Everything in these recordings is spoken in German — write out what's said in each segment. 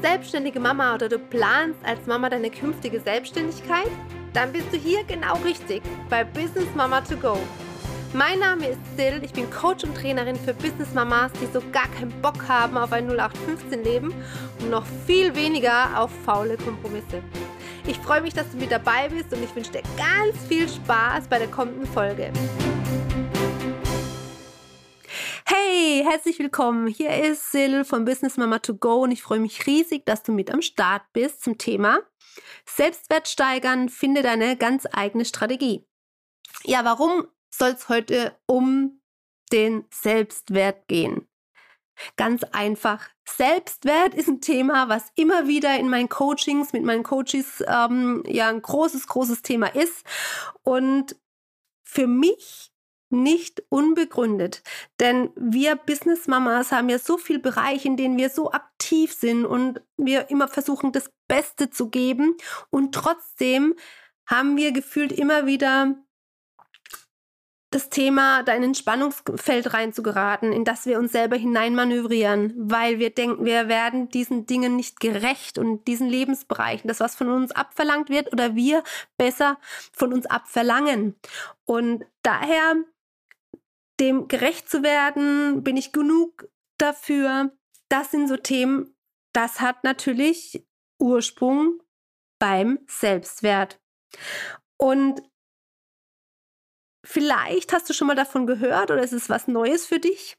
bist selbstständige Mama oder du planst als Mama deine künftige Selbstständigkeit? Dann bist du hier genau richtig bei Business Mama to go. Mein Name ist Sil, ich bin Coach und Trainerin für Business Mamas, die so gar keinen Bock haben auf ein 0815-Leben und noch viel weniger auf faule Kompromisse. Ich freue mich, dass du mit dabei bist und ich wünsche dir ganz viel Spaß bei der kommenden Folge. Hey, herzlich willkommen. Hier ist Sil von Business Mama to go und ich freue mich riesig, dass du mit am Start bist zum Thema Selbstwert steigern, finde deine ganz eigene Strategie. Ja, warum soll es heute um den Selbstwert gehen? Ganz einfach. Selbstwert ist ein Thema, was immer wieder in meinen Coachings mit meinen Coaches ein großes Thema ist und für mich nicht unbegründet. Denn wir Business Mamas haben ja so viele Bereiche, in denen wir so aktiv sind und wir immer versuchen, das Beste zu geben und trotzdem haben wir gefühlt immer wieder das Thema, da in ein Spannungsfeld reinzugeraten, in das wir uns selber hineinmanövrieren, weil wir denken, wir werden diesen Dingen nicht gerecht und diesen Lebensbereichen, das, was von uns abverlangt wird oder wir besser von uns abverlangen. Und daher, dem gerecht zu werden, bin ich genug dafür, das sind so Themen, das hat natürlich Ursprung beim Selbstwert. Und vielleicht hast du schon mal davon gehört oder es ist was Neues für dich.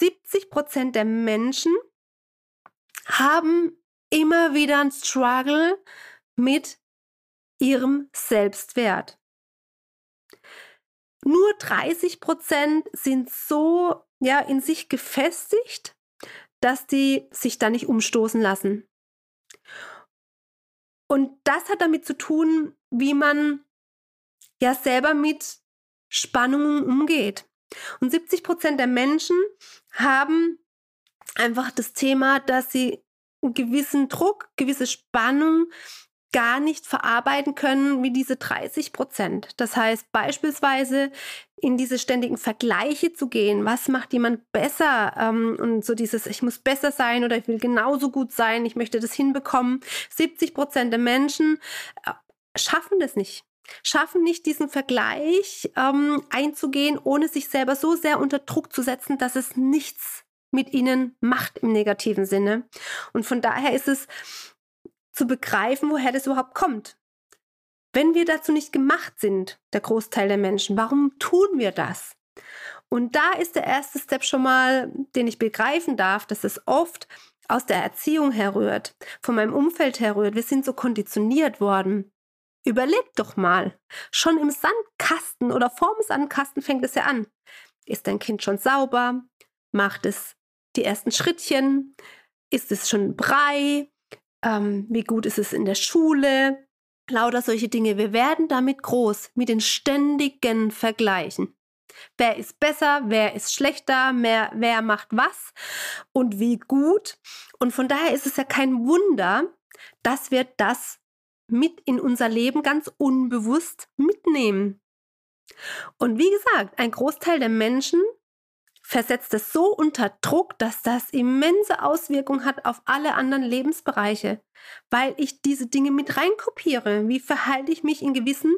70% der Menschen haben immer wieder einen Struggle mit ihrem Selbstwert. Nur 30% sind so in sich gefestigt, dass die sich da nicht umstoßen lassen. Und das hat damit zu tun, wie man selber mit Spannungen umgeht. Und 70% der Menschen haben einfach das Thema, dass sie einen gewissen Druck, gewisse Spannung gar nicht verarbeiten können wie diese 30%. Das heißt beispielsweise in diese ständigen Vergleiche zu gehen. Was macht jemand besser? Und so dieses, ich muss besser sein oder ich will genauso gut sein, ich möchte das hinbekommen. 70% der Menschen schaffen das nicht. Schaffen nicht, diesen Vergleich einzugehen, ohne sich selber so sehr unter Druck zu setzen, dass es nichts mit ihnen macht im negativen Sinne. Und von daher ist es zu begreifen, woher das überhaupt kommt. Wenn wir dazu nicht gemacht sind, der Großteil der Menschen, warum tun wir das? Und da ist der erste Step schon mal, den ich begreifen darf, dass es oft aus der Erziehung herrührt, von meinem Umfeld herrührt. Wir sind so konditioniert worden. Überleg doch mal, schon im Sandkasten oder vorm Sandkasten fängt es ja an. Ist dein Kind schon sauber? Macht es die ersten Schrittchen? Ist es schon Brei? Wie gut ist es in der Schule? Lauter solche Dinge. Wir werden damit groß, mit den ständigen Vergleichen. Wer ist besser? Wer ist schlechter? Wer macht was? Und wie gut? Und von daher ist es ja kein Wunder, dass wir das mit in unser Leben ganz unbewusst mitnehmen. Und wie gesagt, ein Großteil der Menschen versetzt es so unter Druck, dass das immense Auswirkungen hat auf alle anderen Lebensbereiche, weil ich diese Dinge mit reinkopiere. Wie verhalte ich mich in gewissen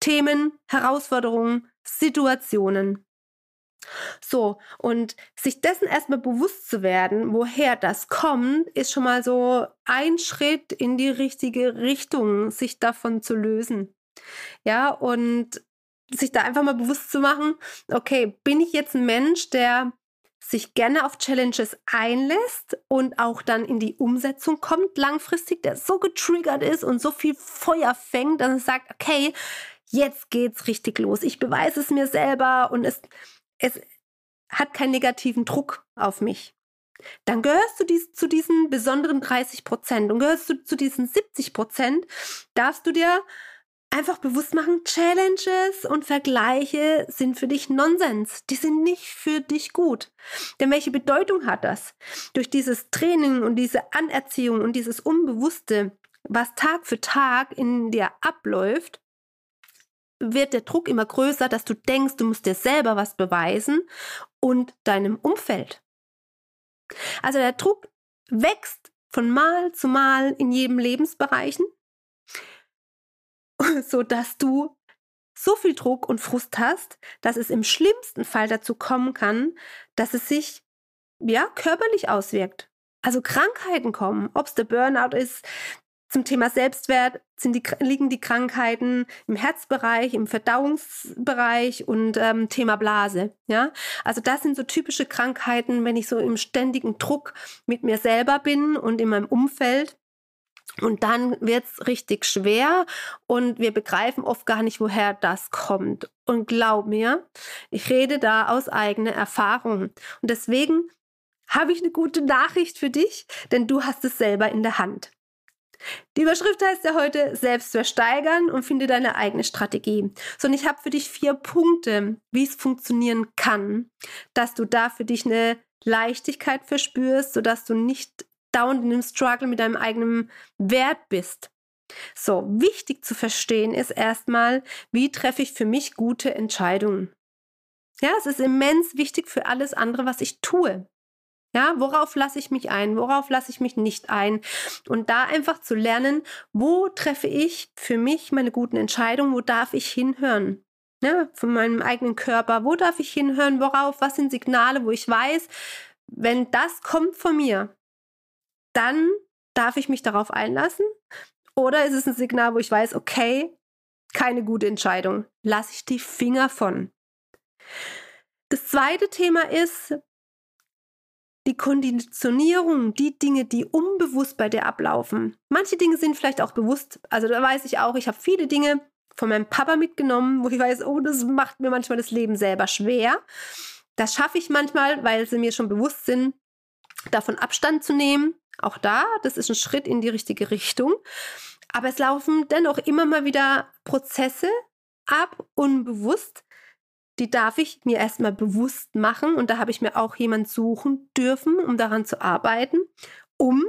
Themen, Herausforderungen, Situationen? So, und sich dessen erstmal bewusst zu werden, woher das kommt, ist schon mal so ein Schritt in die richtige Richtung, sich davon zu lösen. Ja, und sich da einfach mal bewusst zu machen, okay, bin ich jetzt ein Mensch, der sich gerne auf Challenges einlässt und auch dann in die Umsetzung kommt langfristig, der so getriggert ist und so viel Feuer fängt, dass er sagt, okay, jetzt geht's richtig los, ich beweise es mir selber und es hat keinen negativen Druck auf mich. Dann gehörst du zu diesen besonderen 30% und gehörst du zu diesen 70%, darfst du dir einfach bewusst machen, Challenges und Vergleiche sind für dich Nonsens. Die sind nicht für dich gut. Denn welche Bedeutung hat das? Durch dieses Training und diese Anerziehung und dieses Unbewusste, was Tag für Tag in dir abläuft, wird der Druck immer größer, dass du denkst, du musst dir selber was beweisen und deinem Umfeld. Also der Druck wächst von Mal zu Mal in jedem Lebensbereichen, sodass du so viel Druck und Frust hast, dass es im schlimmsten Fall dazu kommen kann, dass es sich ja körperlich auswirkt. Also Krankheiten kommen, ob es der Burnout ist. Zum Thema Selbstwert liegen die Krankheiten im Herzbereich, im Verdauungsbereich und Thema Blase. Ja? Also das sind so typische Krankheiten, wenn ich so im ständigen Druck mit mir selber bin und in meinem Umfeld. Und dann wird's richtig schwer und wir begreifen oft gar nicht, woher das kommt. Und glaub mir, ich rede da aus eigener Erfahrung. Und deswegen habe ich eine gute Nachricht für dich, denn du hast es selber in der Hand. Die Überschrift heißt ja heute Selbstwert steigern und finde deine eigene Strategie. So, und ich habe für dich 4 Punkte, wie es funktionieren kann, dass du da für dich eine Leichtigkeit verspürst, sodass du nicht dauernd in dem Struggle mit deinem eigenen Wert bist. So, wichtig zu verstehen ist erstmal, wie treffe ich für mich gute Entscheidungen? Ja, es ist immens wichtig für alles andere, was ich tue. Ja, worauf lasse ich mich ein, worauf lasse ich mich nicht ein? Und da einfach zu lernen, wo treffe ich für mich meine guten Entscheidungen, wo darf ich hinhören? Ja, von meinem eigenen Körper, wo darf ich hinhören, worauf, was sind Signale, wo ich weiß, wenn das kommt von mir, dann darf ich mich darauf einlassen? Oder ist es ein Signal, wo ich weiß, okay, keine gute Entscheidung, lasse ich die Finger von. Das zweite Thema ist die Konditionierung, die Dinge, die unbewusst bei dir ablaufen. Manche Dinge sind vielleicht auch bewusst. Also da weiß ich auch, ich habe viele Dinge von meinem Papa mitgenommen, wo ich weiß, oh, das macht mir manchmal das Leben selber schwer. Das schaffe ich manchmal, weil sie mir schon bewusst sind, davon Abstand zu nehmen. Auch da, das ist ein Schritt in die richtige Richtung. Aber es laufen dennoch immer mal wieder Prozesse ab, unbewusst. Die darf ich mir erstmal bewusst machen. Und da habe ich mir auch jemanden suchen dürfen, um daran zu arbeiten, um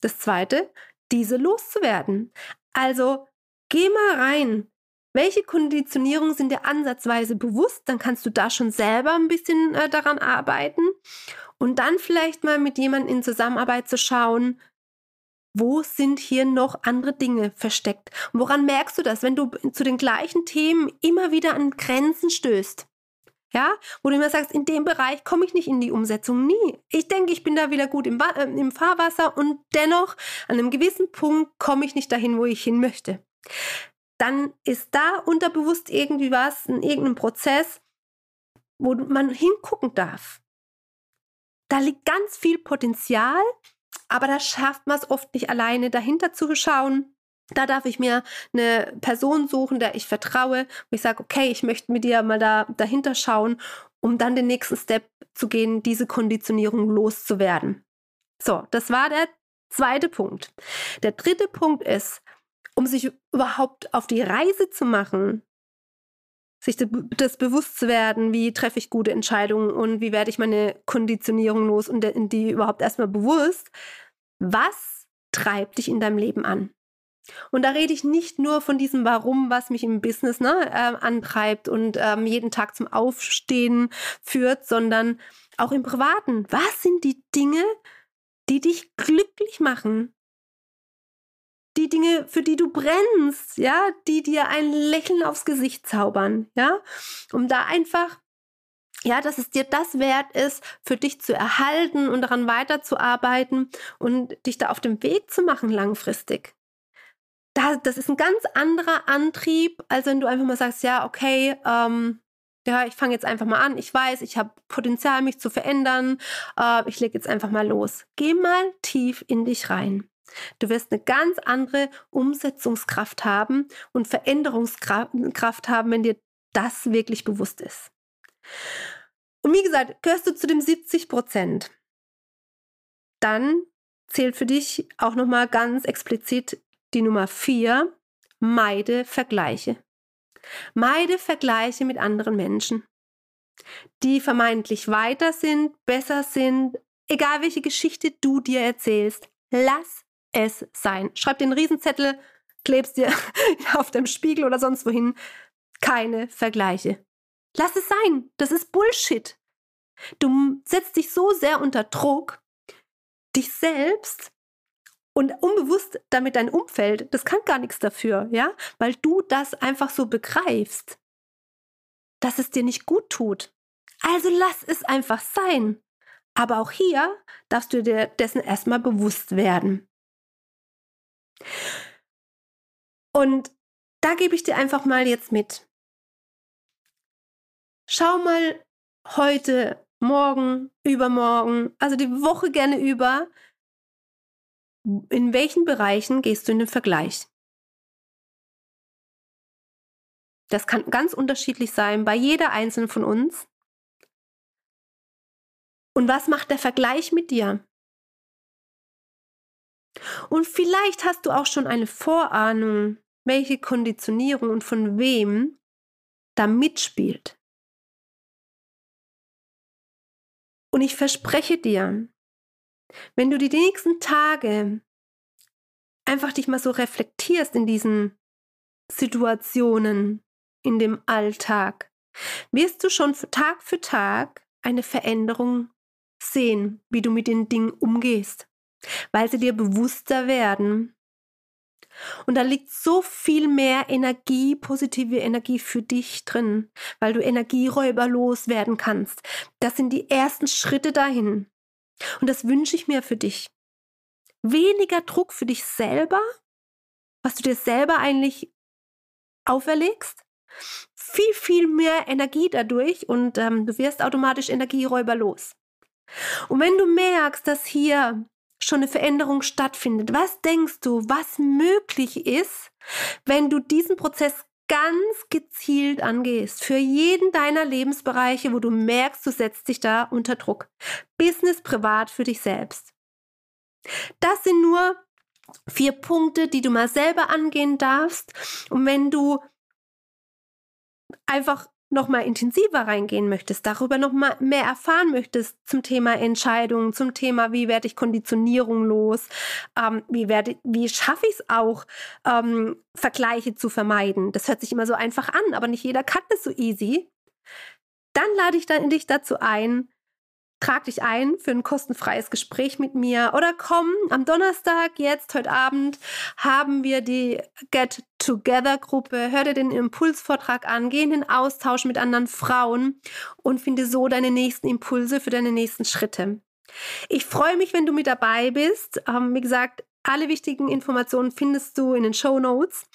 das Zweite, diese loszuwerden. Also geh mal rein. Welche Konditionierungen sind dir ansatzweise bewusst? Dann kannst du da schon selber ein bisschen daran arbeiten. Und dann vielleicht mal mit jemandem in Zusammenarbeit zu schauen, wo sind hier noch andere Dinge versteckt? Und woran merkst du das, wenn du zu den gleichen Themen immer wieder an Grenzen stößt? Ja, wo du immer sagst, in dem Bereich komme ich nicht in die Umsetzung, nie. Ich denke, ich bin da wieder gut im Fahrwasser und dennoch an einem gewissen Punkt komme ich nicht dahin, wo ich hin möchte. Dann ist da unterbewusst irgendwie was, in irgendeinem Prozess, wo man hingucken darf. Da liegt ganz viel Potenzial, aber da schafft man es oft nicht alleine, dahinter zu schauen. Da darf ich mir eine Person suchen, der ich vertraue, wo ich sage, okay, ich möchte mit dir mal dahinter schauen, um dann den nächsten Step zu gehen, diese Konditionierung loszuwerden. So, das war der zweite Punkt. Der dritte Punkt ist, um sich überhaupt auf die Reise zu machen, sich das bewusst zu werden, wie treffe ich gute Entscheidungen und wie werde ich meine Konditionierung los und die überhaupt erstmal bewusst. Was treibt dich in deinem Leben an? Und da rede ich nicht nur von diesem Warum, was mich im Business antreibt und jeden Tag zum Aufstehen führt, sondern auch im Privaten. Was sind die Dinge, die dich glücklich machen? Die Dinge, für die du brennst, ja, die dir ein Lächeln aufs Gesicht zaubern, ja, um da einfach, ja, dass es dir das wert ist, für dich zu erhalten und daran weiterzuarbeiten und dich da auf dem Weg zu machen langfristig. Das ist ein ganz anderer Antrieb, als wenn du einfach mal sagst, ja, okay, ja, ich fange jetzt einfach mal an, ich weiß, ich habe Potenzial, mich zu verändern, ich lege jetzt einfach mal los. Geh mal tief in dich rein. Du wirst eine ganz andere Umsetzungskraft haben und Veränderungskraft haben, wenn dir das wirklich bewusst ist. Und wie gesagt, gehörst du zu den 70%, dann zählt für dich auch nochmal ganz explizit die Nummer 4, meide Vergleiche. Meide Vergleiche mit anderen Menschen, die vermeintlich weiter sind, besser sind, egal welche Geschichte du dir erzählst, lass es sein. Schreib dir einen Riesenzettel, klebst dir auf dem Spiegel oder sonst wohin. Keine Vergleiche. Lass es sein. Das ist Bullshit. Du setzt dich so sehr unter Druck, dich selbst Und unbewusst damit dein Umfeld, das kann gar nichts dafür, ja, weil du das einfach so begreifst, dass es dir nicht gut tut. Also lass es einfach sein. Aber auch hier darfst du dir dessen erstmal bewusst werden. Und da gebe ich dir einfach mal jetzt mit. Schau mal heute, morgen, übermorgen, also die Woche gerne über, in welchen Bereichen gehst du in den Vergleich? Das kann ganz unterschiedlich sein, bei jeder einzelnen von uns. Und was macht der Vergleich mit dir? Und vielleicht hast du auch schon eine Vorahnung, welche Konditionierung und von wem da mitspielt. Und ich verspreche dir, wenn du die nächsten Tage einfach dich mal so reflektierst in diesen Situationen, in dem Alltag, wirst du schon Tag für Tag eine Veränderung sehen, wie du mit den Dingen umgehst, weil sie dir bewusster werden. Und da liegt so viel mehr Energie, positive Energie für dich drin, weil du Energieräuber loswerden kannst. Das sind die ersten Schritte dahin. Und das wünsche ich mir für dich. Weniger Druck für dich selber, was du dir selber eigentlich auferlegst. Viel, viel mehr Energie dadurch und du wirst automatisch Energieräuber los. Und wenn du merkst, dass hier schon eine Veränderung stattfindet, was denkst du, was möglich ist, wenn du diesen Prozess ganz gezielt angehst, für jeden deiner Lebensbereiche, wo du merkst, du setzt dich da unter Druck. Business, privat, für dich selbst. Das sind nur 4 Punkte, die du mal selber angehen darfst. Und wenn du einfach nochmal intensiver reingehen möchtest, darüber nochmal mehr erfahren möchtest zum Thema Entscheidungen, zum Thema, wie werde ich Konditionierung los, wie schaffe ich es auch, Vergleiche zu vermeiden. Das hört sich immer so einfach an, aber nicht jeder kann das so easy. Dann lade ich dich dazu ein, trag dich ein für ein kostenfreies Gespräch mit mir oder komm am Donnerstag, jetzt, heute Abend, haben wir die Get-Together-Gruppe. Hör dir den Impulsvortrag an, geh in den Austausch mit anderen Frauen und finde so deine nächsten Impulse für deine nächsten Schritte. Ich freue mich, wenn du mit dabei bist. Wie gesagt, alle wichtigen Informationen findest du in den Shownotes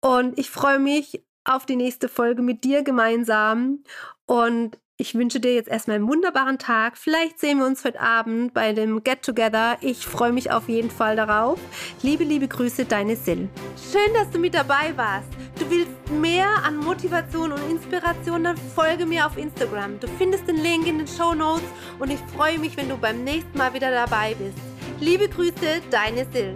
und ich freue mich auf die nächste Folge mit dir gemeinsam und ich wünsche dir jetzt erstmal einen wunderbaren Tag. Vielleicht sehen wir uns heute Abend bei dem Get Together. Ich freue mich auf jeden Fall darauf. Liebe, liebe Grüße, deine Sil. Schön, dass du mit dabei warst. Du willst mehr an Motivation und Inspiration, dann folge mir auf Instagram. Du findest den Link in den Shownotes und ich freue mich, wenn du beim nächsten Mal wieder dabei bist. Liebe Grüße, deine Sil.